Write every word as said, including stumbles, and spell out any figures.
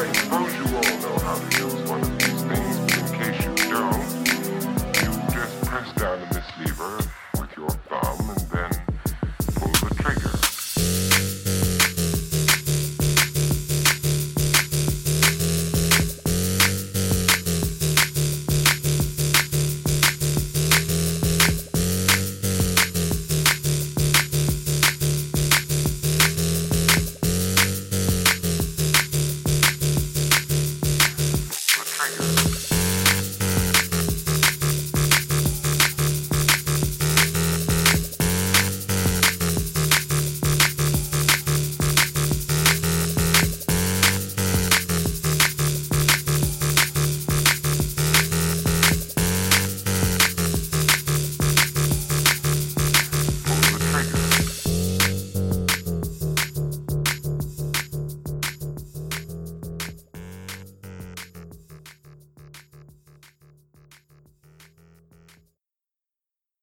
Sorry.